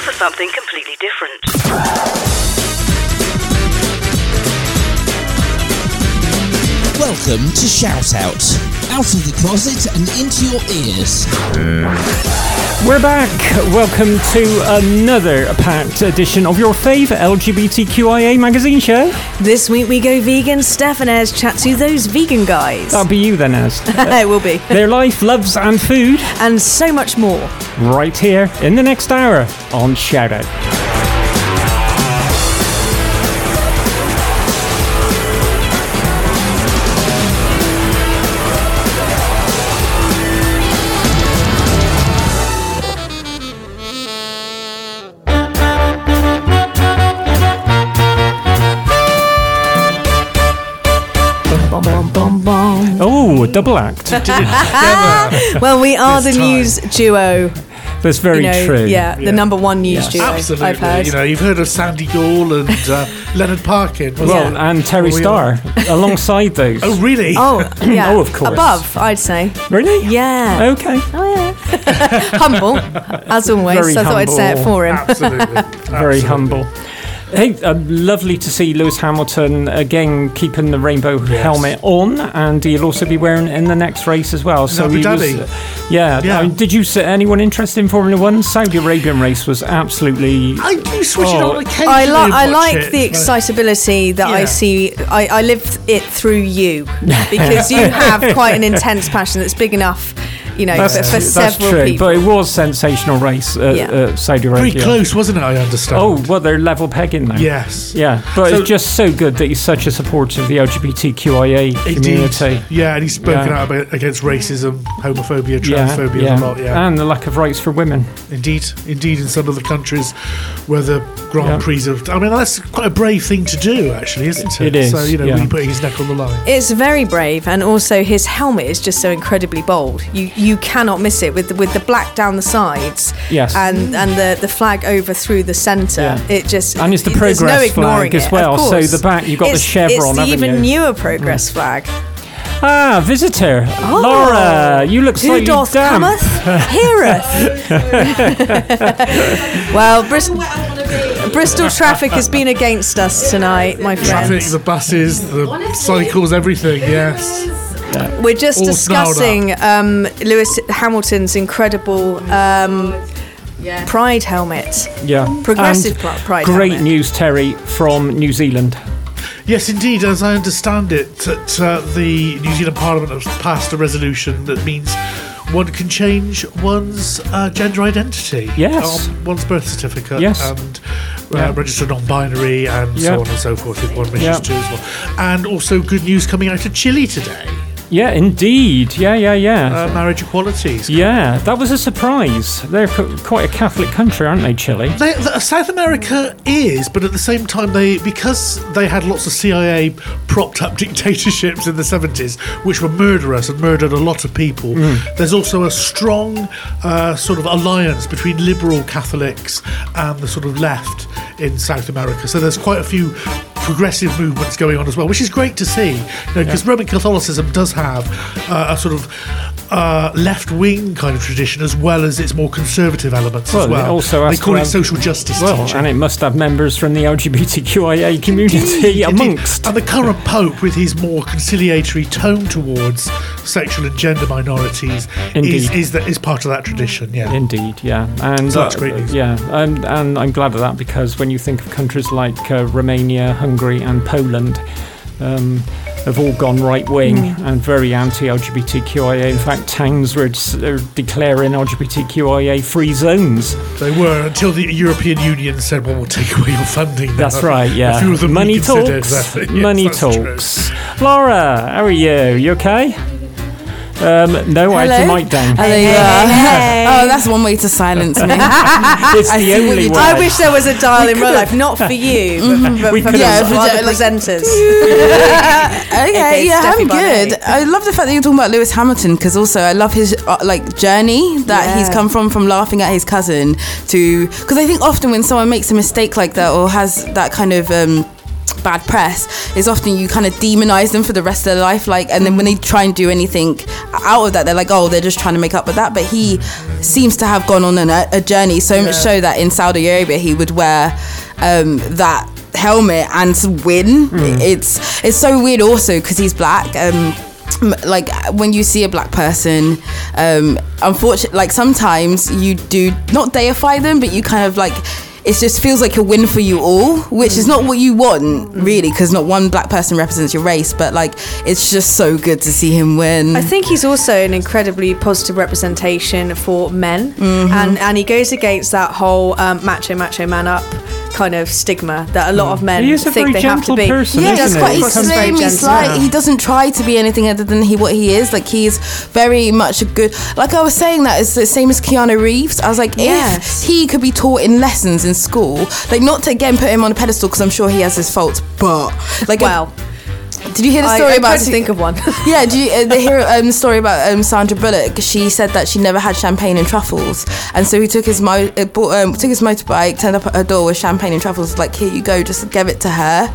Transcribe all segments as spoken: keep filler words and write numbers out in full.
now for something completely different. Welcome to Shout Out. Out of the closet and into your ears. We're back. Welcome to another packed edition of your favourite L G B T Q I A magazine show. This week we go vegan. Steph and Ez chat to those vegan guys. That'll be you then, Ez. It will be. Their life, loves and food. And so much more. Right here in the next hour on Shout Out. Double act. Well, we are this the time. News duo. That's very you know, true. Yeah, the yeah. number one news yes. duo. Absolutely. I've heard. You know, you've heard of Sandy Gall and uh, Leonard Parkin. Well, yeah. and Terry Starr alongside those. Oh, really? Oh, yeah. Oh, of course. Above, I'd say. Really? Yeah. Okay. Oh, yeah. Humble, as always. Very so humble. I thought I'd say it for him. Absolutely. Very Absolutely. humble. Hey, uh, lovely to see Lewis Hamilton again keeping the rainbow yes. helmet on, and he'll also be wearing it in the next race as well. So Abu Dhabi. Was, uh, yeah. yeah. I mean, did you see anyone interested in Formula One? Saudi Arabian race was absolutely. I do switch oh, it on occasionally. I, li- I like it, the excitability that yeah. I see. I, I live it through you because you have quite an intense passion that's big enough. You know, that's, for that's true, people. But it was sensational race at uh, yeah. uh, Saudi Arabia. Pretty close, wasn't it? I understand. Oh, well, they're level pegging now. Yes. Yeah, but so, it's just so good that he's such a supporter of the L G B T Q I A indeed. community. Yeah, and he's spoken yeah. out about, against racism, homophobia, transphobia, yeah, yeah. and a lot. Yeah, and the lack of rights for women. Indeed, indeed, in some of the countries where the Grand yeah. Prix of, I mean, that's quite a brave thing to do, actually, isn't it? It is. So you know, yeah. really putting his neck on the line. It's very brave, and also his helmet is just so incredibly bold. You. you You cannot miss it with the, with the black down the sides, yes, and and the, the flag over through the centre. Yeah. It just and it's the progress no flag as well. It, so the back you've got it's, the chevron. It's the even you? newer progress mm. flag. Ah, visitor. Oh. Laura, you look slightly damp. Who doth cometh, heareth. Well, Bristol, Bristol traffic has been against us tonight, my friends. Traffic, the buses, the Honestly. cycles, everything. Yes. Yeah. We're just All discussing um, Lewis Hamilton's incredible um, yeah. Pride helmet. Yeah. Progressive and Pride great helmet. Great news, Terry, from New Zealand. Yes, indeed. As I understand it, that, uh, the New Zealand Parliament has passed a resolution that means one can change one's uh, gender identity. Yes. On one's birth certificate. Yes. And uh, yeah. register non-binary and yep. so on and so forth if one wishes yep. to as well. And also good news coming out of Chile today. Yeah, indeed. Yeah, yeah, yeah. Uh, marriage equalities. Yeah, that was a surprise. They're co- quite a Catholic country, aren't they, Chile? They, the, South America is, but at the same time, they because they had lots of C I A propped up dictatorships in the seventies, which were murderous and murdered a lot of people. Mm. There's also a strong uh, sort of alliance between liberal Catholics and the sort of left in South America. So there's quite a few progressive movements going on as well, which is great to see, because you know, yeah. Roman Catholicism does have uh, a sort of uh, left-wing kind of tradition, as well as its more conservative elements well, as well. It also has they call it have, social justice well, teaching. And it must have members from the L G B T Q I A community indeed, amongst. Indeed. And the current Pope, with his more conciliatory tone towards sexual and gender minorities, is is, the, is part of that tradition. Yeah, indeed. Yeah, and so that's uh, great news. Yeah, and, and I'm glad of that, because when you think of countries like uh, Romania, Hungary and Poland um, have all gone right-wing mm. and very anti-L G B T Q I A. In fact, towns were declaring L G B T Q I A-free zones. They were, until the European Union said, well, we'll take away your funding. That's now. right, yeah. A few of them Money talks. That. Yes, Money talks. True. Laura, how are you? You okay? Um, no, Hello? I had the mic down. Hello, hey, yeah. hey, hey. Oh, that's one way to silence me. It's I the only way. I wish there was a dial we in real life, not for you, but for, but we for yeah, the like, presenters. Okay, yeah, Steffi I'm Barney. good. I love the fact that you're talking about Lewis Hamilton, because also I love his uh, like journey that yeah. he's come from, from laughing at his cousin to, because I think often when someone makes a mistake like that or has that kind of um, bad press is often you kind of demonize them for the rest of their life, like, and then when they try and do anything out of that, they're like, oh, they're just trying to make up with that. But he seems to have gone on a, a journey so yeah. much so that in Saudi Arabia he would wear um that helmet and win. mm. it's it's so weird also because he's black. Um like when you see a black person, um unfortunately, like sometimes you do not deify them, but you kind of like, it just feels like a win for you all, which mm. is not what you want really, because not one black person represents your race, but like it's just so good to see him win. I think he's also an incredibly positive representation for men, mm-hmm. and and he goes against that whole um, macho macho man up kind of stigma that a lot of men think they have to be. Person, yeah, he's quite extremely slight. Yeah. He doesn't try to be anything other than he what he is. Like he's very much a good. Like I was saying, that is the same as Keanu Reeves. I was like, yes. if he could be taught in lessons in school, like not to again put him on a pedestal because I'm sure he has his faults, but like wow. If, did you hear the story I, I about? I think of one. Yeah, do you uh, the hear um, the story about um, Sandra Bullock? She said that she never had champagne and truffles, and so he took his mo- uh, bought, um, took his motorbike, turned up at her door with champagne and truffles, like, here you go, just give it to her,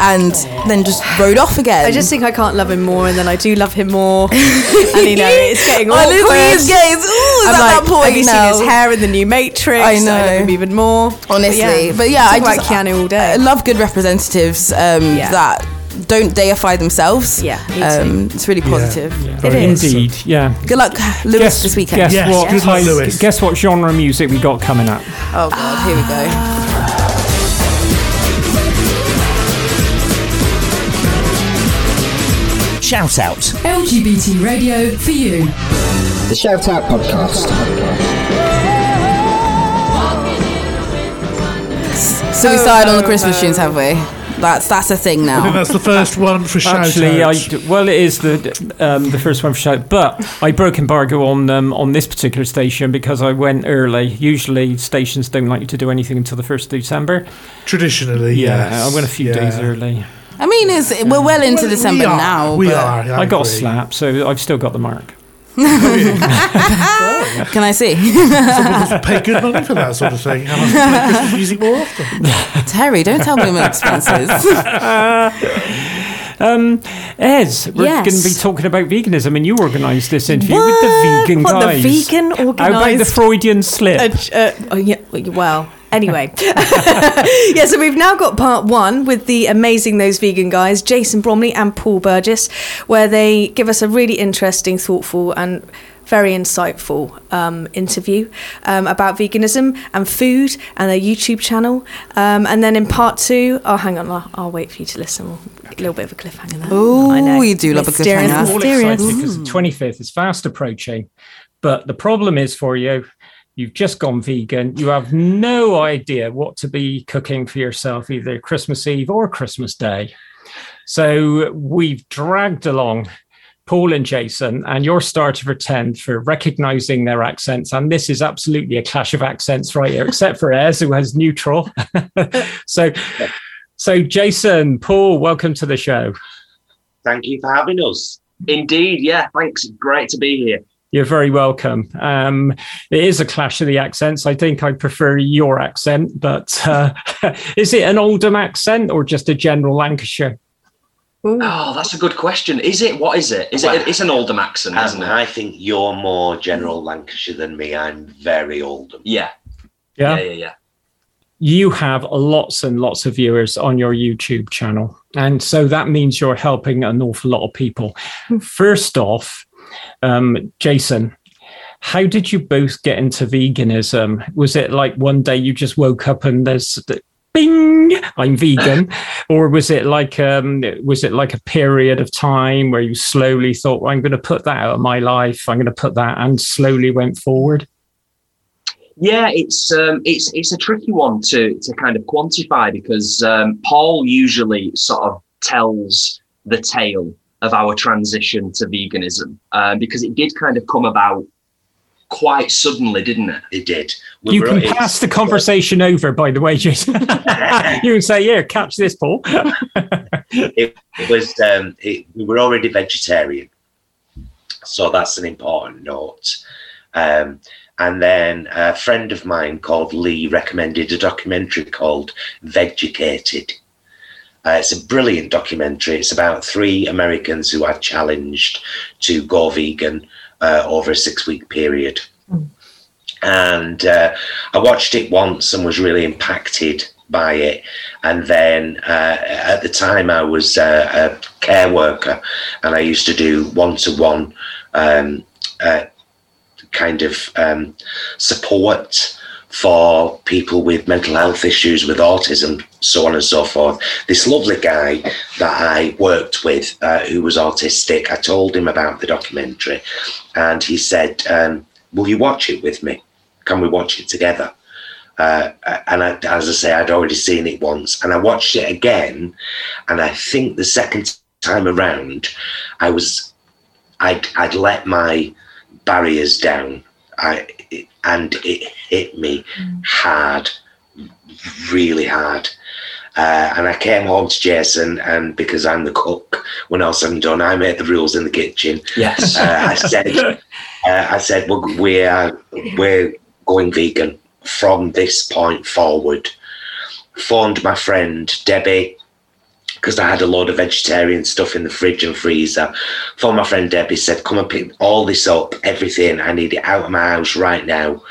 and then just rode off again. I just think I can't love him more, and then I do love him more, and you know it's getting awkward. It's getting, ooh, I'm at like, that point have you now? Seen his hair in the new Matrix? I know. I love him even more. Honestly, but yeah, but yeah I just Keanu all day. I love good representatives um, yeah. that. Don't deify themselves. Yeah, um, it's really positive. Yeah, yeah. It is. Indeed, yeah. Good luck, Lewis, guess, this weekend. Guess, yes, what, yes. Guys, Lewis. Guess what genre of music we got coming up. Oh, God, here we go. Shout Out. L G B T radio for you. The Shout Out podcast. So we started on the Christmas tunes, have we? That's that's a thing now. I think that's the first one for Shout Actually, Out. Actually, well, it is the um, the first one for Shout Out. But I broke embargo on um, on this particular station because I went early. Usually, stations don't like you to do anything until the first of December. Traditionally, yeah, yes. I went a few yeah. days early. I mean, it's, we're well into well, December we are, now. We are. I, I got a slap, so I've still got the mark. Can I see? Someone pay good money for that sort of thing. How much play Christmas music more often? Terry, don't tell me my expenses. um, Ez, we're yes. going to be talking about veganism, and you organised this interview what? with the vegan what, guys. The vegan organised? How about the Freudian slip? Uh, uh, oh, yeah, well. Anyway, yeah, so we've now got part one with the amazing Those Vegan Guys, Jason Bromley and Paul Burgess, where they give us a really interesting, thoughtful and very insightful um, interview um, about veganism and food and their YouTube channel. Um, and then in part two, oh, hang on, I'll, I'll wait for you to listen. We'll a little bit of a cliffhanger there. Oh, we do love mysterious, a cliffhanger. I'm all excited because the twenty-fifth is fast approaching, but the problem is for you, you've just gone vegan. You have no idea what to be cooking for yourself, either Christmas Eve or Christmas Day. So we've dragged along Paul and Jason and your star to pretend for recognising their accents. And this is absolutely a clash of accents right here, except for Ez, who has neutral. so, so Jason, Paul, welcome to the show. Thank you for having us. Indeed, yeah, thanks. Great to be here. You're very welcome. Um, it is a clash of the accents. I think I prefer your accent, but uh, is it an Oldham accent or just a general Lancashire? Ooh. Oh, that's a good question. Is it? What is it? Is well, it? It's an Oldham accent, um, isn't it? I think you're more general Lancashire than me. I'm very Oldham. Yeah. Yeah. Yeah. Yeah. yeah. You have lots and lots of viewers on your YouTube channel, and so that means you're helping an awful lot of people. First off, Um, Jason, how did you both get into veganism? Was it like one day you just woke up and there's the, bing, I'm vegan, or was it like um, was it like a period of time where you slowly thought, well, I'm going to put that out of my life, I'm going to put that, and slowly went forward? Yeah, it's um, it's it's a tricky one to to kind of quantify because um, Paul usually sort of tells the tale of our transition to veganism, um, because it did kind of come about quite suddenly, didn't it? It did. We you were, can pass the conversation but, over, by the way, Jason. You can say, "Yeah, catch this, Paul." it, it was. Um, it, we were already vegetarian, so that's an important note. Um, and then a friend of mine called Lee recommended a documentary called "Vegucated." Uh, it's a brilliant documentary. It's about three Americans who are challenged to go vegan uh, over a six-week period. Mm. And uh, I watched it once and was really impacted by it. And then uh, at the time I was uh, a care worker, and I used to do one-to-one um, uh, kind of um, support for people with mental health issues, with autism, so on and so forth. This lovely guy that I worked with uh, who was autistic, I told him about the documentary, and he said, um, will you watch it with me? Can we watch it together? Uh, and I, as I say, I'd already seen it once, and I watched it again. And I think the second time around, I was, I'd, I'd let my barriers down. I, and it hit me mm. hard, really hard. Uh, and I came home to Jason, and because I'm the cook, when all said and done, I made the rules in the kitchen. Yes, uh, I said, uh, I said, well, we are we're going vegan from this point forward. Phoned my friend Debbie, because I had a load of vegetarian stuff in the fridge and freezer. Phoned my friend Debbie, said, come and pick all this up, everything. I need it out of my house right now.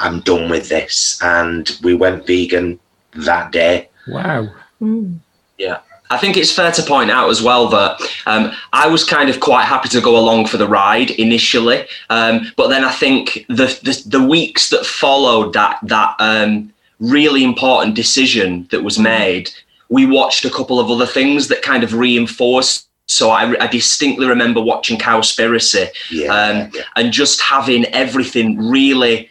I'm done with this. And we went vegan that day. Wow. Mm. Yeah. I think it's fair to point out as well that um, I was kind of quite happy to go along for the ride initially. Um, but then I think the, the the weeks that followed that that um, really important decision that was made, we watched a couple of other things that kind of reinforced. So I, I distinctly remember watching Cowspiracy, yeah, um, yeah. and just having everything really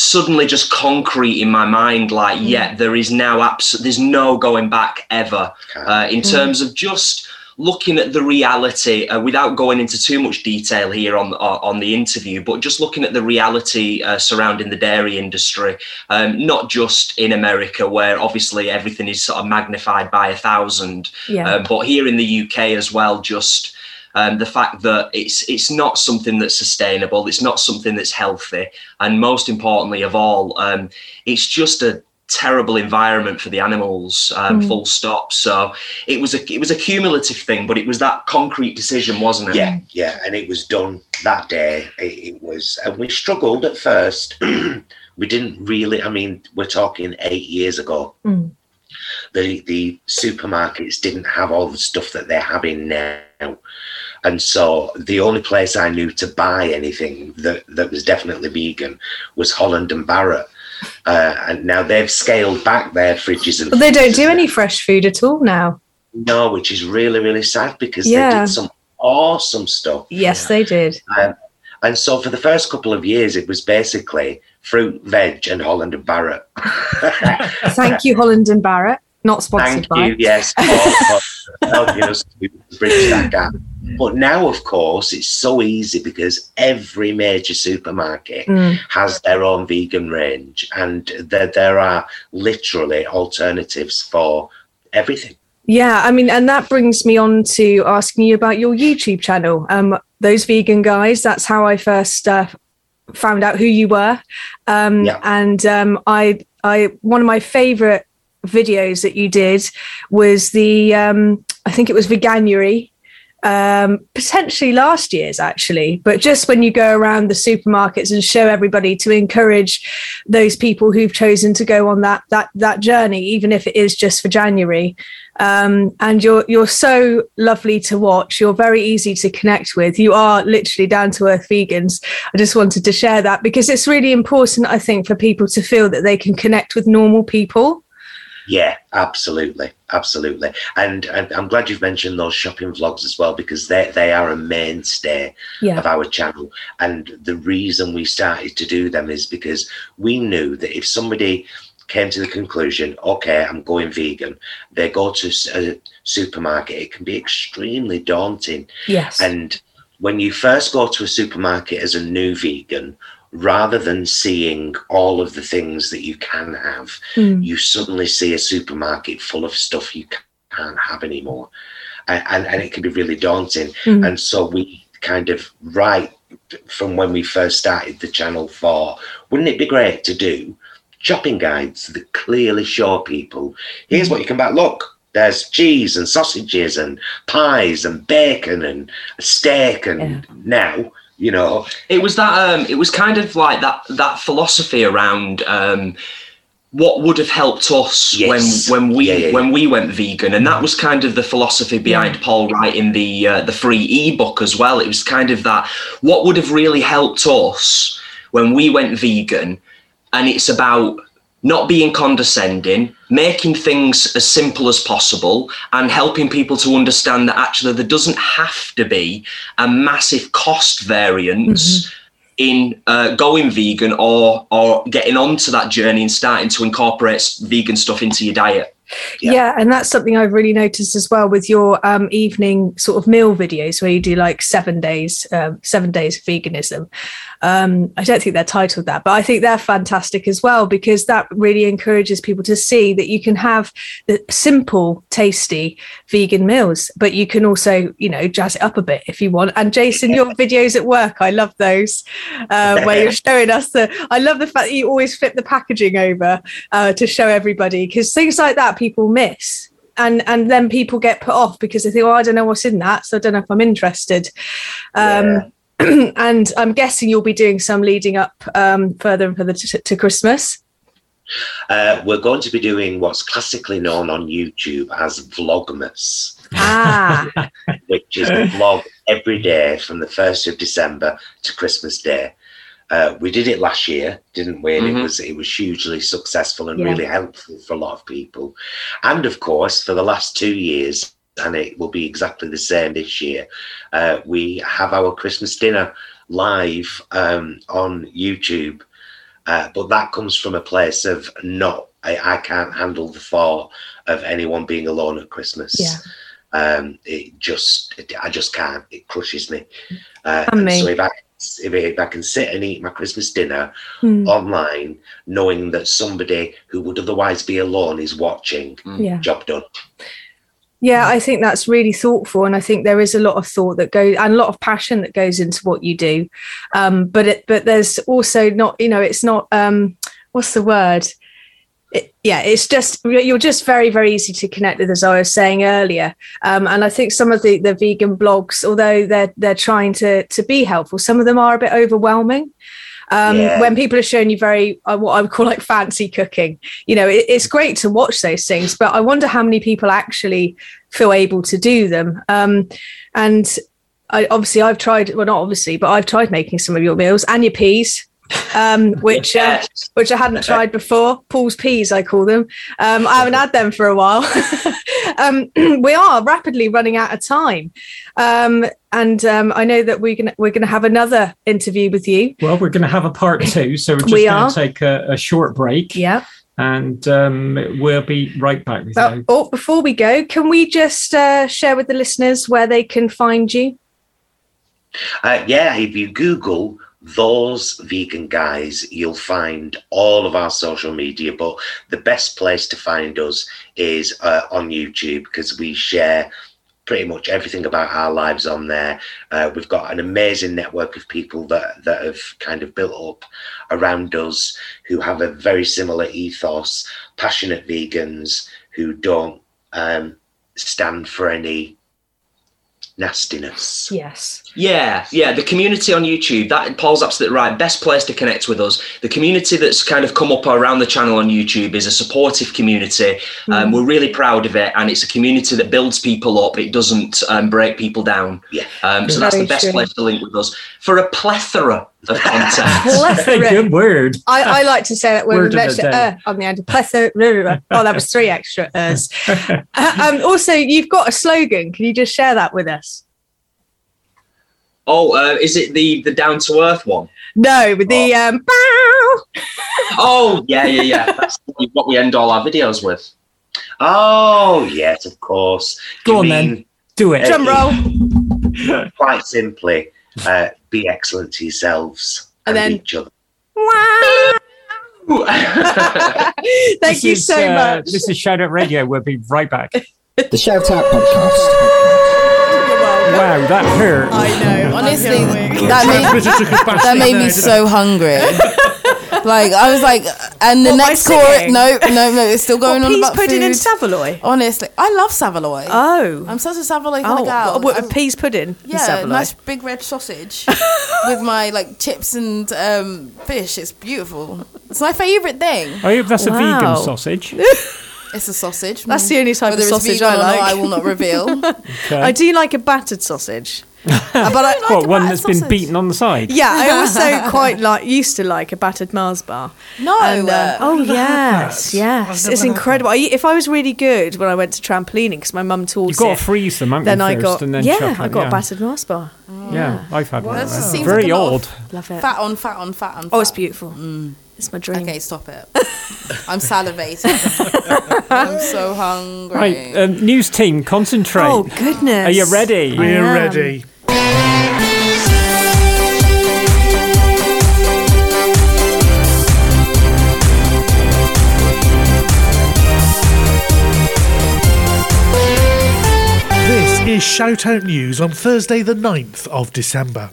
suddenly just concrete in my mind, like, mm. yeah, there is now absolutely, there's no going back ever uh, in mm. terms of just looking at the reality uh, without going into too much detail here on, on the interview, but just looking at the reality uh, surrounding the dairy industry, um, not just in America, where obviously everything is sort of magnified by a thousand, yeah. uh, but here in the U K as well, just Um, the fact that it's it's not something that's sustainable, it's not something that's healthy, and most importantly of all, um, it's just a terrible environment for the animals, um, mm. full stop. So it was a it was a cumulative thing, but it was that concrete decision, wasn't it? Yeah, yeah, and it was done that day. It, it was, and we struggled at first. We didn't really. I mean, we're talking eight years ago. Mm. The the supermarkets didn't have all the stuff that they're having now. And so the only place I knew to buy anything that, that was definitely vegan was Holland and Barrett. Uh, and now they've scaled back their fridges. And well, they don't do any fresh food at all now. No, which is really, really sad, because yeah. they did some awesome stuff. Yes, they did. Um, and so for the first couple of years, it was basically fruit, veg and Holland and Barrett. Thank you, Holland and Barrett. Not sponsored Thank by. Thank you, yes. For, for helping us to bridge that gap. But now, of course, it's so easy, because every major supermarket mm. has their own vegan range, and there, there are literally alternatives for everything. Yeah, I mean, and that brings me on to asking you about your YouTube channel. Um, Those Vegan Guys, that's how I first uh, found out who you were. Um, yeah. And um, I, I, one of my favourite videos that you did was the, um, I think it was Veganuary, um potentially last year's actually, but just when you go around the supermarkets and show everybody to encourage those people who've chosen to go on that that that journey, even if it is just for January. Um and you're you're so lovely to watch. You're very easy to connect with. You are literally down to earth vegans. I just wanted to share that, because it's really important, I think, for people to feel that they can connect with normal people. Yeah, absolutely, absolutely. And, and I'm glad you've mentioned those shopping vlogs as well, because they they are a mainstay yeah. of our channel. And the reason we started to do them is because we knew that if somebody came to the conclusion, okay, I'm going vegan, they go to a supermarket, it can be extremely daunting. Yes. And when you first go to a supermarket as a new vegan, rather than seeing all of the things that you can have, mm. you suddenly see a supermarket full of stuff you can't have anymore. And, and, and it can be really daunting. Mm. And so we kind of, right from when we first started the channel, thought, wouldn't it be great to do shopping guides that clearly show people, here's mm. what you can buy, look, There's cheese and sausages and pies and bacon and steak and yeah. now, you know. It was that, um, it was kind of like that, that philosophy around um, what would have helped us yes. when, when we yeah, yeah, yeah. when we went vegan. And that was kind of the philosophy behind yeah. Paul writing the uh, the free ebook as well. It was kind of that, what would have really helped us when we went vegan? And it's about not being condescending, making things as simple as possible, and helping people to understand that actually there doesn't have to be a massive cost variance mm-hmm. in uh, going vegan or or getting onto that journey and starting to incorporate vegan stuff into your diet. Yeah. yeah, and that's something I've really noticed as well with your um, evening sort of meal videos where you do like seven days, um, seven days of veganism. Um, I don't think they're titled that, but I think they're fantastic as well, because that really encourages people to see that you can have the simple, tasty vegan meals, but you can also, you know, jazz it up a bit if you want. And Jason, your videos at work, I love those uh, where you're showing us the, I love the fact that you always flip the packaging over uh, to show everybody, because things like that people miss, and and then people get put off because they think, oh, I don't know what's in that, so I don't know if I'm interested. Um yeah. And I'm guessing you'll be doing some leading up um further and further to, to Christmas. Uh we're going to be doing what's classically known on YouTube as Vlogmas, ah. which is a vlog every day from the first of December to Christmas Day. Uh, we did it last year, didn't we? And mm-hmm. it was it was hugely successful and yeah. really helpful for a lot of people. And of course, for the last two years, and it will be exactly the same this year, uh, we have our Christmas dinner live um, on YouTube. Uh, but that comes from a place of not, I, I can't handle the thought of anyone being alone at Christmas. Yeah. Um, it just, it, I just can't. It crushes me. Uh, and me. So if I, If I can sit and eat my Christmas dinner mm. online, knowing that somebody who would otherwise be alone is watching, mm. yeah. job done. Yeah, I think that's really thoughtful. And I think there is a lot of thought that goes and a lot of passion that goes into what you do. Um, but it, but there's also not, you know, it's not, um, what's the word? It, yeah, it's just, you're just very, very easy to connect with, as I was saying earlier. Um, and I think some of the, the vegan blogs, although they're they're trying to to be helpful, some of them are a bit overwhelming. Um, yeah. When people are showing you very, uh, what I would call like fancy cooking, you know, it, it's great to watch those things, but I wonder how many people actually feel able to do them. Um, and I, obviously I've tried, well, not obviously, but I've tried making some of your meals and your peas. um which uh, which I hadn't tried before. Paul's peas, I call them. um I haven't had them for a while. Um we are rapidly running out of time, um and um I know that we're gonna we're gonna have another interview with you. Well, we're gonna have a part two, so we're just we gonna are. take a, a short break, yeah and um we'll be right back with but, you. Oh, before we go, can we just uh share with the listeners where they can find you? Uh yeah if you Google Those Vegan Guys, you'll find all of our social media, but the best place to find us is uh, on YouTube, because we share pretty much everything about our lives on there. Uh, we've got an amazing network of people that that have kind of built up around us, who have a very similar ethos, passionate vegans who don't um, stand for any nastiness. Yes. Yeah, yeah. The community on YouTube, that Paul's absolutely right. Best place to connect with us. The community that's kind of come up around the channel on YouTube is a supportive community. Mm. Um, we're really proud of it, and it's a community that builds people up. It doesn't um, break people down. Yeah. Um, so Very that's the best true. place to link with us for a plethora of content. Plethora. Good word. I, I like to say that when word we mention uh, on the end. Plethora. Oh, that was three extra ers. uh, um, also, you've got a slogan. Can you just share that with us? Oh, uh, is it the, the down to earth one? No, but the oh. um. Bow. Oh yeah, yeah, yeah. That's what we end all our videos with. Oh yes, of course. Go you on mean, then, do it. Uh, Drum roll. Quite simply, uh, be excellent to yourselves and, and then each other. Wow. Thank this you is, so uh, much. This is ShoutOut Radio. We'll be right back. The ShoutOut Podcast. Wow, that hurt. I know. Honestly, that made, that made me so hungry. Like, I was like, and the what, next chorus, no, no, no, it's still going what, on about food. Peas pudding and saveloy? Honestly, I love saveloy. Oh. I'm such a saveloy kind oh, of gal. What, what, peas pudding yeah, and saveloy? Yeah, nice big red sausage with my, like, chips and um, fish. It's beautiful. It's my favourite thing. I hope that's wow. a vegan sausage. It's a sausage. That's the only type Whether of sausage I like. Not, I will not reveal. Okay. I do like a battered sausage. uh, but I, like what, one that's sausage. Been beaten on the side? Yeah, I also quite like used to like a battered Mars bar. No, and, uh, oh yes, yes, it's incredible. I, if I was really good when I went to trampolining, because my mum taught it, you got to freeze them. Then I got, and then yeah, I got yeah. a battered Mars bar. Mm. Yeah, I've had well, one. That just seems very like odd. Love it. Fat on, fat on, fat on. Fat. Oh, it's beautiful. Mm. It's my dream. Okay, stop it. I'm salivating. I'm so hungry. Right, um, news team, concentrate. Oh, goodness. Are you ready? We're ready. This is ShoutOut News on Thursday the ninth of December.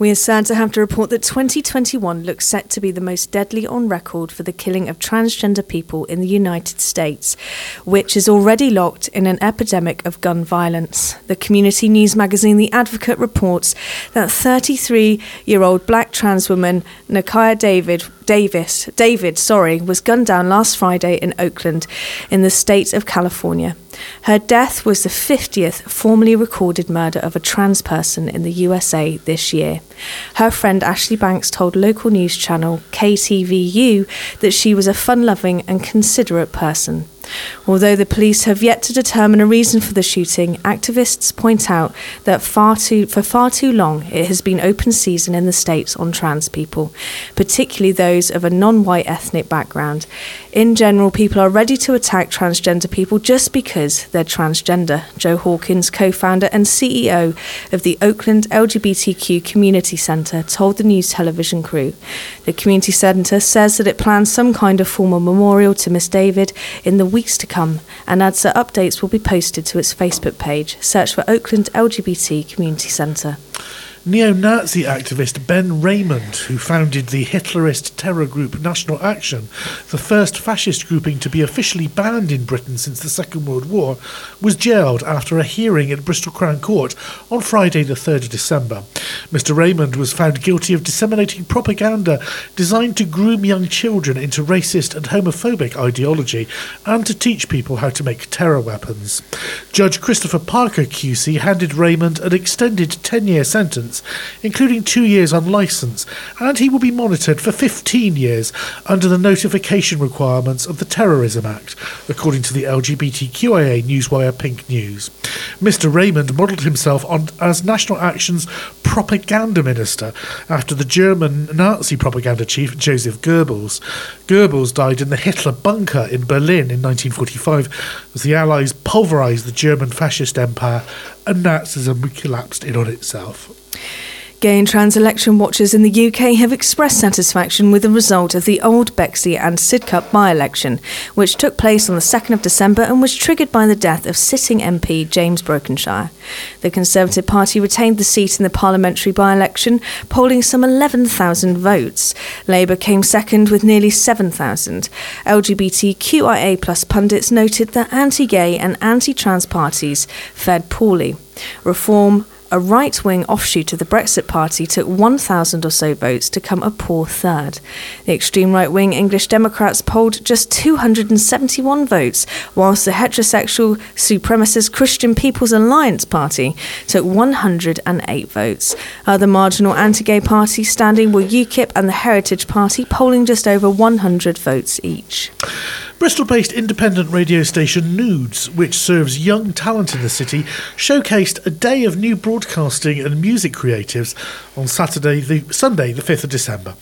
We are sad to have to report that twenty twenty-one looks set to be the most deadly on record for the killing of transgender people in the United States, which is already locked in an epidemic of gun violence. The community news magazine The Advocate reports that thirty-three-year-old black trans woman Nakia David Davis, David, sorry, was gunned down last Friday in Oakland in the state of California. Her death was the fiftieth formally recorded murder of a trans person in the U S A this year. Her friend Ashley Banks told local news channel K T V U that she was a fun-loving and considerate person. Although the police have yet to determine a reason for the shooting, activists point out that far too, for far too long it has been open season in the States on trans people, particularly those of a non-white ethnic background. In general, people are ready to attack transgender people just because they're transgender, Joe Hawkins, co-founder and C E O of the Oakland L G B T Q Community Centre, told the news television crew. The community centre says that it plans some kind of formal memorial to Miss David in the weeks to come, and adds that updates will be posted to its Facebook page. Search for Oakland L G B T Community Centre. Neo-Nazi activist Ben Raymond, who founded the Hitlerist terror group National Action, the first fascist grouping to be officially banned in Britain since the Second World War, was jailed after a hearing at Bristol Crown Court on Friday the third of December. Mister Raymond was found guilty of disseminating propaganda designed to groom young children into racist and homophobic ideology and to teach people how to make terror weapons. Judge Christopher Parker Q C handed Raymond an extended ten-year sentence, including two years on licence, and he will be monitored for fifteen years under the notification requirements of the Terrorism Act, according to the LGBTQIA newswire Pink News. Mister Raymond modelled himself on as National Action's propaganda minister after the German Nazi propaganda chief Joseph Goebbels. Goebbels died in the Hitler bunker in Berlin in nineteen forty-five as the Allies pulverised the German fascist empire and Nazism collapsed in on itself. Gay and trans election watchers in the U K have expressed satisfaction with the result of the Old Bexley and Sidcup by-election, which took place on the second of December and was triggered by the death of sitting M P James Brokenshire. The Conservative Party retained the seat in the parliamentary by-election, polling some eleven thousand votes. Labour came second with nearly seven thousand. LGBTQIA plus pundits noted that anti-gay and anti-trans parties fared poorly. Reform, a right-wing offshoot of the Brexit Party, took one thousand or so votes to come a poor third. The extreme right-wing English Democrats polled just two hundred seventy-one votes, whilst the heterosexual supremacist Christian People's Alliance Party took one hundred eight votes. Other marginal anti-gay parties standing were UKIP and the Heritage Party, polling just over one hundred votes each. Bristol-based independent radio station Nudes, which serves young talent in the city, showcased a day of new broadcasting and music creatives on Saturday, the Sunday, the fifth of December.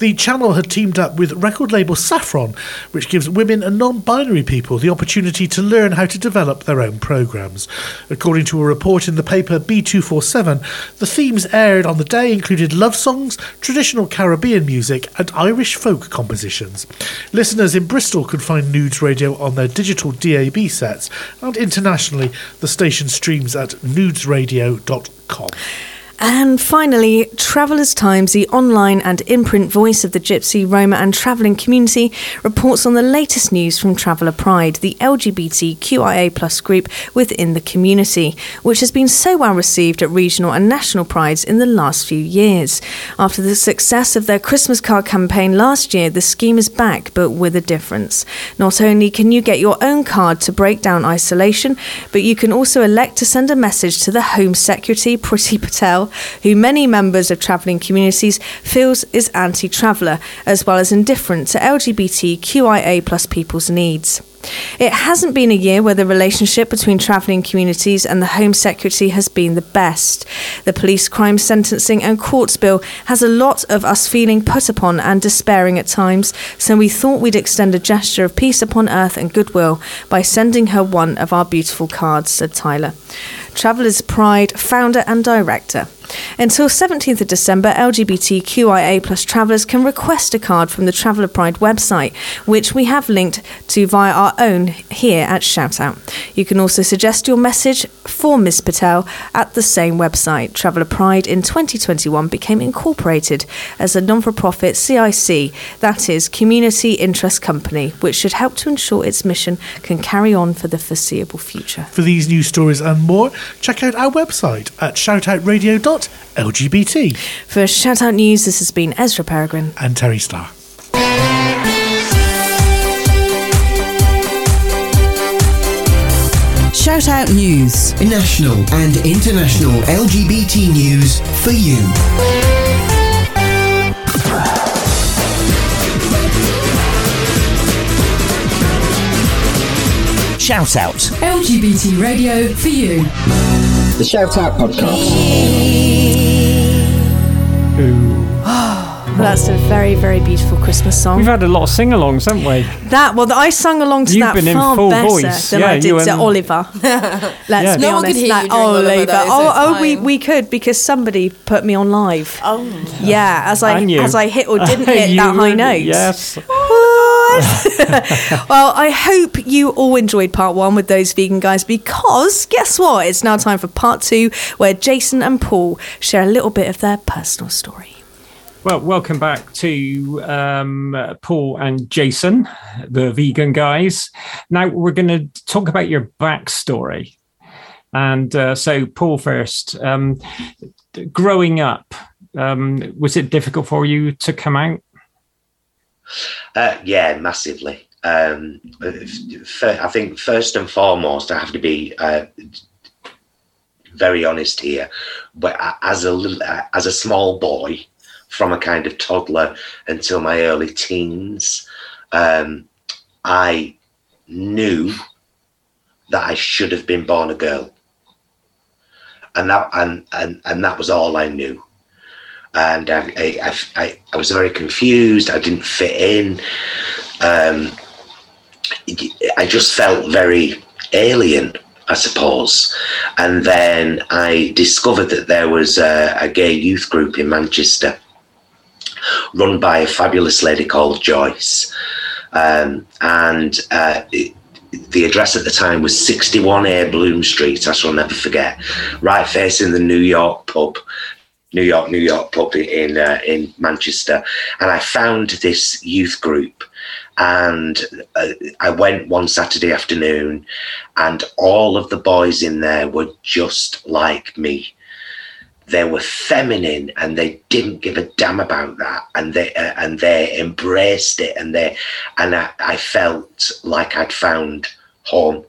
The channel had teamed up with record label Saffron, which gives women and non-binary people the opportunity to learn how to develop their own programmes. According to a report in the paper B two forty-seven, the themes aired on the day included love songs, traditional Caribbean music and Irish folk compositions. Listeners in Bristol could find Nudes Radio on their digital D A B sets, and internationally the station streams at nudes radio dot com. And finally, Traveller's Times, the online and in-print voice of the Gypsy, Roma and travelling community, reports on the latest news from Traveller Pride, the L G B T Q I A plus group within the community, which has been so well received at regional and national prides in the last few years. After the success of their Christmas card campaign last year, the scheme is back, but with a difference. Not only can you get your own card to break down isolation, but you can also elect to send a message to the Home Secretary, Priti Patel, who many members of travelling communities feels is anti-traveller, as well as indifferent to L G B T Q I A plus people's needs. It hasn't been a year where the relationship between travelling communities and the Home Secretary has been the best. The police crime sentencing and courts bill has a lot of us feeling put upon and despairing at times, so we thought we'd extend a gesture of peace upon earth and goodwill by sending her one of our beautiful cards, said Tyler, Traveller's Pride founder and director. Until seventeenth of December, L G B T Q I A plus travellers can request a card from the Traveller Pride website, which we have linked to via our own here at ShoutOut. You can also suggest your message for Miz Patel at the same website. Traveller Pride in twenty twenty-one became incorporated as a non-for-profit C I C, that is, Community Interest Company, which should help to ensure its mission can carry on for the foreseeable future. For these news stories and more, check out our website at shout out radio dot com L G B T. For Shout Out News, this has been Ezra Peregrine and Terry Starr. Shout Out News, national and international L G B T news for you. Shout Out, L G B T radio for you. The Shout Out podcast. Ooh. Well, that's a very, very beautiful Christmas song. We've had a lot of sing-alongs, haven't we? That well, I sang along to You've that far better voice. than yeah, I did to Oliver. Let's yeah. be no honest, one like, oh, Oliver. Though, oh, oh we, we could because somebody put me on live. Oh, yeah, yeah as I as I hit or didn't hit that high note. Yes. Well, I hope you all enjoyed part one with Those Vegan Guys, because guess what? It's now time for part two, where Jason and Paul share a little bit of their personal story. Well, welcome back to um, uh, Paul and Jason, the Vegan Guys. Now we're going to talk about your backstory. And uh, so, Paul first. Um, growing up, um, was it difficult for you to come out? Uh, yeah, massively. Um, f- I think first and foremost, I have to be uh, very honest here. But as a as a small boy, from a kind of toddler until my early teens, um, I knew that I should have been born a girl, and that and and, and that was all I knew. And I I, I I was very confused. I didn't fit in. Um, I just felt very alien, I suppose. And then I discovered that there was a, a gay youth group in Manchester, run by a fabulous lady called Joyce. Um, and uh, it, the address at the time was sixty-one A Bloom Street, I shall never forget, right facing the New York pub, New York, New York pub in uh, in Manchester. And I found this youth group, and uh, I went one Saturday afternoon, and all of the boys in there were just like me. They were feminine, and they didn't give a damn about that, and they uh, and they embraced it, and they and I, I felt like I'd found home.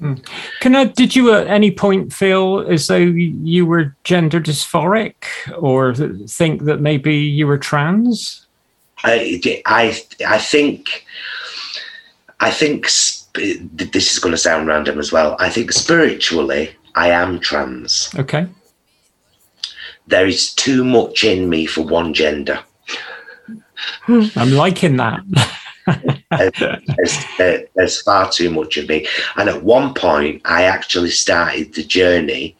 Mm. Can I? Did you at any point feel as though you were gender dysphoric, or think that maybe you were trans? I I I think I think this is going to sound random as well. I think spiritually, I am trans. Okay. There is too much in me for one gender. I'm liking that. there's, there's, there's far too much of me. And at one point, I actually started the journey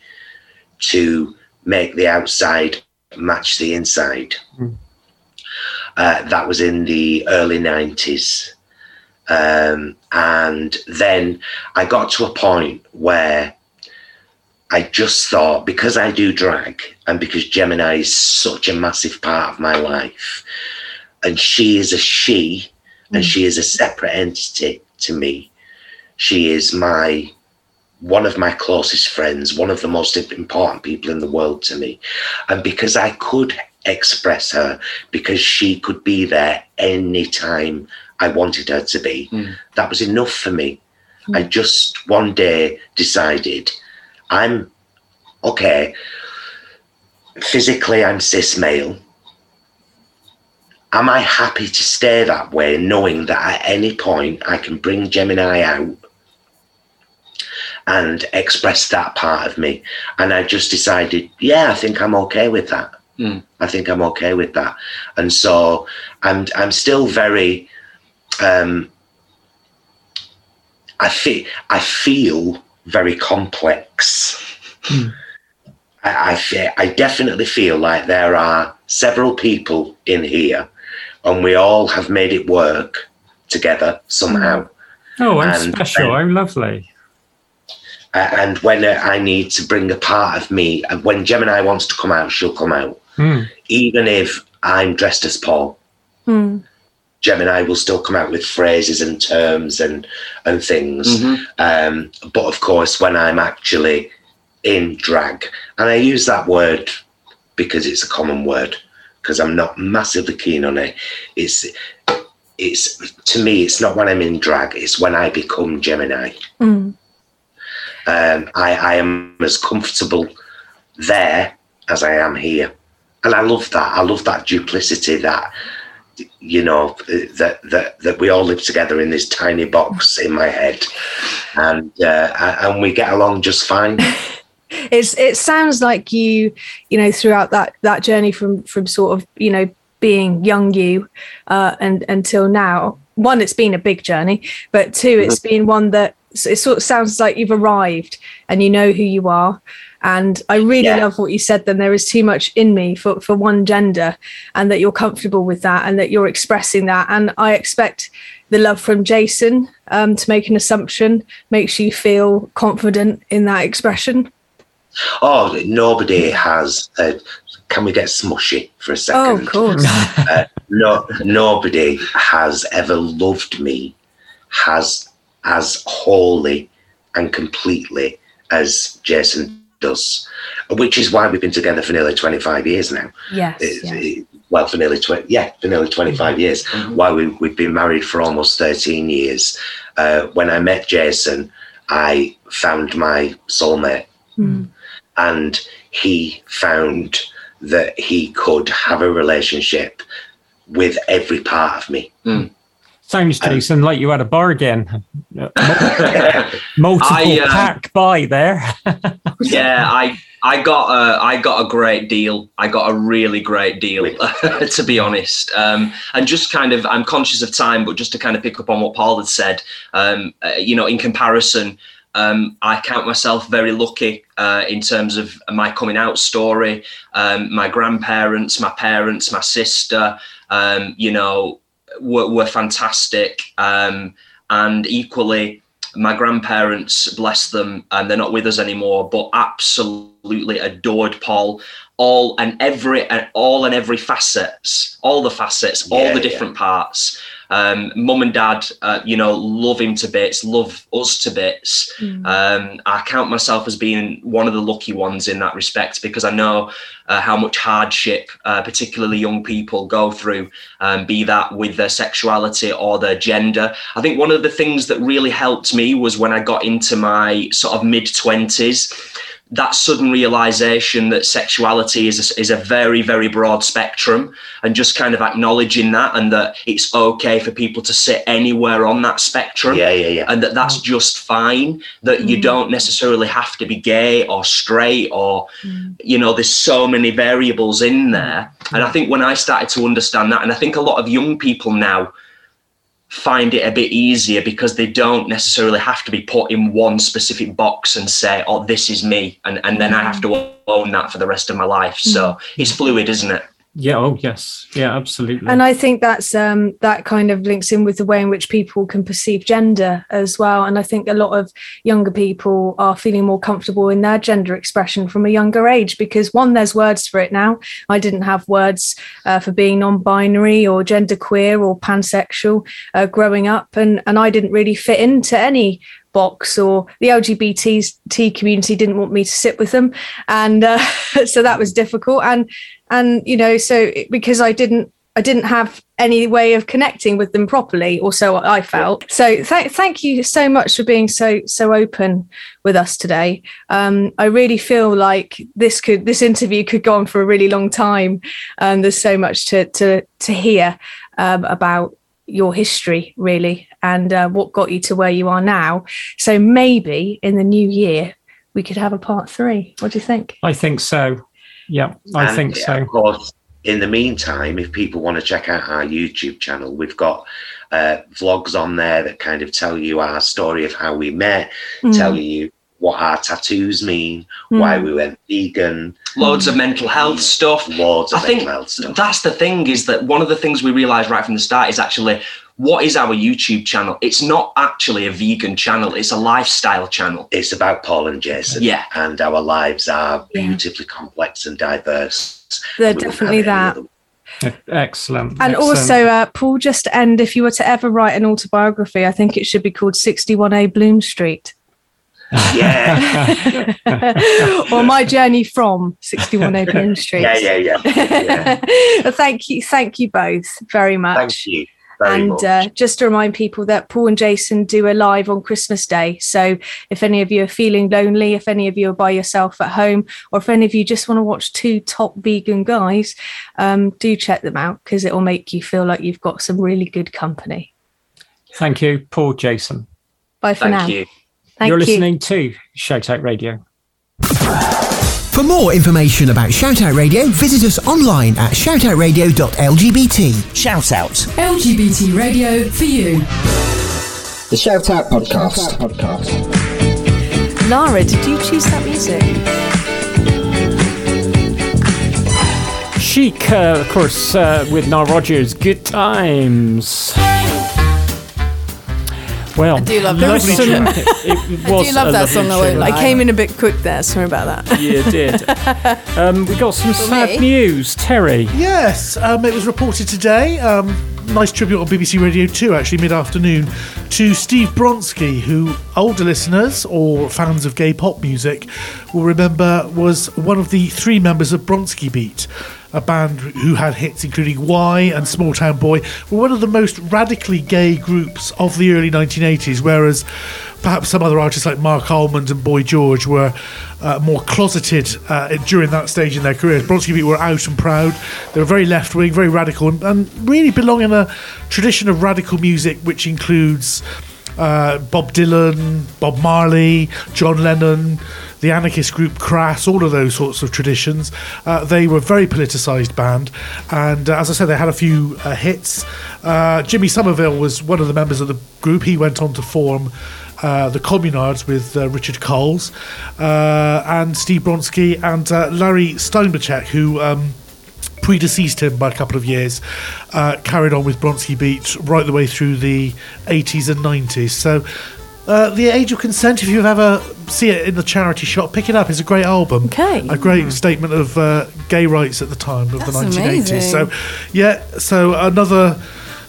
to make the outside match the inside. Mm. Uh, that was in the early nineties. Um, and then I got to a point where I just thought, because I do drag and because Gemini is such a massive part of my life, and she is a she, mm. and she is a separate entity to me. She is my, one of my closest friends, one of the most important people in the world to me. And because I could express her, because she could be there any time I wanted her to be, mm. that was enough for me. Mm. I just one day decided, I'm okay. Physically, I'm cis male. Am I happy to stay that way, knowing that at any point I can bring Gemini out and express that part of me? And I just decided, yeah, I think I'm okay with that. Mm. I think I'm okay with that. And so I'm, I'm still very, um, I feel, I feel very complex. Mm. I, I, feel, I definitely feel like there are several people in here and we all have made it work together somehow. Oh, I'm and special. Then, I'm lovely. Uh, and when uh, I need to bring a part of me, and when Gemini wants to come out, she'll come out. Mm. Even if I'm dressed as Paul, mm. Gemini will still come out with phrases and terms and, and things. Mm-hmm. Um, but of course, when I'm actually in drag, and I use that word because it's a common word, because I'm not massively keen on it. It's, it's to me, it's not when I'm in drag, it's when I become Gemini. Mm. Um, I, I am as comfortable there as I am here. And I love that. I love that duplicity, that, you know, that that, that we all live together in this tiny box in my head. And uh, and we get along just fine. it's It sounds like you, you know, throughout that, that journey from, from sort of, you know, being young you uh, and until now, one, it's been a big journey, but two, it's been one that, so it sort of sounds like you've arrived and you know who you are. And I really yeah. love what you said then. There is too much in me for, for one gender, and that you're comfortable with that and that you're expressing that. And I expect the love from Jason um, to make an assumption makes you feel confident in that expression. Oh, nobody has. Uh, can we get smushy for a second? Oh, of course. uh, no, nobody has ever loved me, has as wholly and completely as Jason does, which is why we've been together for nearly twenty-five years now. Yes. It, yeah. It, well, for nearly twenty, yeah, for nearly twenty-five mm-hmm. years. Mm-hmm. Why we, we've been married for almost thirteen years. Uh, when I met Jason, I found my soulmate, mm. and he found that he could have a relationship with every part of me. Mm. Sounds, Jason, um, like you had a bargain. Multiple I, uh, pack buy there. yeah, I I got a, I got a great deal. I got a really great deal, to be honest. Um, and just kind of, I'm conscious of time, but just to kind of pick up on what Paul had said, um, uh, you know, in comparison, um, I count myself very lucky uh, in terms of my coming out story, um, my grandparents, my parents, my sister, um, you know, Were, were fantastic, um, and equally my grandparents, bless them, and they're not with us anymore, but absolutely adored Paul, all and every and all and every facets, all the facets, yeah, all the different yeah. parts. Um, Mum and Dad, uh, you know, love him to bits, love us to bits. Mm. Um, I count myself as being one of the lucky ones in that respect, because I know uh, how much hardship, uh, particularly young people, go through, um, be that with their sexuality or their gender. I think one of the things that really helped me was when I got into my sort of mid-twenties, that sudden realization that sexuality is a, is a very, very broad spectrum, and just kind of acknowledging that, and that it's okay for people to sit anywhere on that spectrum, yeah, yeah, yeah. and that that's mm. just fine, that mm. you don't necessarily have to be gay or straight or, mm. you know, there's so many variables in there. Mm. And I think when I started to understand that, and I think a lot of young people now find it a bit easier because they don't necessarily have to be put in one specific box and say, oh, this is me, and and then I have to own that for the rest of my life. So it's fluid, isn't it? Yeah. Oh, yes. Yeah, absolutely. And I think that's um, that kind of links in with the way in which people can perceive gender as well. And I think a lot of younger people are feeling more comfortable in their gender expression from a younger age because, one, there's words for it now. I didn't have words uh, for being non-binary or genderqueer or pansexual uh, growing up, and and I didn't really fit into any box, or the L G B T community didn't want me to sit with them, and uh, so that was difficult. And and you know, so it, because I didn't I didn't have any way of connecting with them properly, or so I felt. So th- thank you so much for being so so open with us today. Um, I really feel like this could this interview could go on for a really long time, and there's so much to to to hear um, about your history, really, and uh, what got you to where you are now. So maybe in the new year we could have a part three. What do you think? I think so. Yeah, I and, think so. Of course, in the meantime, if people want to check out our YouTube channel, we've got uh, vlogs on there that kind of tell you our story of how we met, mm. tell you what our tattoos mean, mm. why we went vegan. Loads of mental health stuff. Loads of I mental health stuff. That's the thing, is that one of the things we realised right from the start is actually, what is our YouTube channel? It's not actually a vegan channel. It's a lifestyle channel. It's about Paul and Jason. Yeah. And our lives are beautifully yeah. complex and diverse. They're definitely that. Excellent. And excellent. also, uh, Paul, just to end, if you were to ever write an autobiography, I think it should be called sixty-one A Bloom Street. Yeah. Or my journey from sixty-one A Bloom Street. Yeah, yeah, yeah. yeah. Well, thank you, thank you both very much. Thank you. Very and much. Uh, just to remind people that Paul and Jason do a live on Christmas Day. So if any of you are feeling lonely, if any of you are by yourself at home, or if any of you just want to watch two top vegan guys, um, do check them out, because it will make you feel like you've got some really good company. Thank you, Paul, Jason. Bye for thank now. You. Thank You're you. listening to ShoutOut Radio. For more information about ShoutOut Radio, visit us online at shout out radio dot l g b t. ShoutOut. L G B T radio for you. The ShoutOut Podcast. Shout Podcast. Lara, did you choose that music? Chic, uh, of course, uh, with Nile Rodgers. Good times. Well, I do love that song. It was I do love that song. I came in a bit quick there. Sorry about that. You did. Um, we got some For sad me. news, Terry. Yes, um, it was reported today. Um, nice tribute on B B C Radio two, actually, mid-afternoon, to Steve Bronski, who older listeners or fans of gay pop music will remember was one of the three members of Bronski Beat, a band who had hits including Y and Small Town Boy, were one of the most radically gay groups of the early nineteen eighties, whereas perhaps some other artists like Mark Almond and Boy George were uh, more closeted uh, during that stage in their careers. Bronski Beat were out and proud. They were very left-wing, very radical, and, and really belong in a tradition of radical music which includes uh, Bob Dylan, Bob Marley, John Lennon, the anarchist group Crass, all of those sorts of traditions. Uh, they were a very politicised band, and uh, as I said, they had a few uh, hits. Uh, Jimmy Somerville was one of the members of the group. He went on to form uh, the Communards with uh, Richard Coles, uh, and Steve Bronski, and uh, Larry Steinbachek, who um, predeceased him by a couple of years, uh, carried on with Bronski Beat right the way through the eighties and nineties. So Uh, the Age of Consent, if you've ever see it in the charity shop, pick it up. It's a great album. Okay. A great statement of uh, gay rights at the time of That's the nineteen eighties. Amazing. So, yeah, so another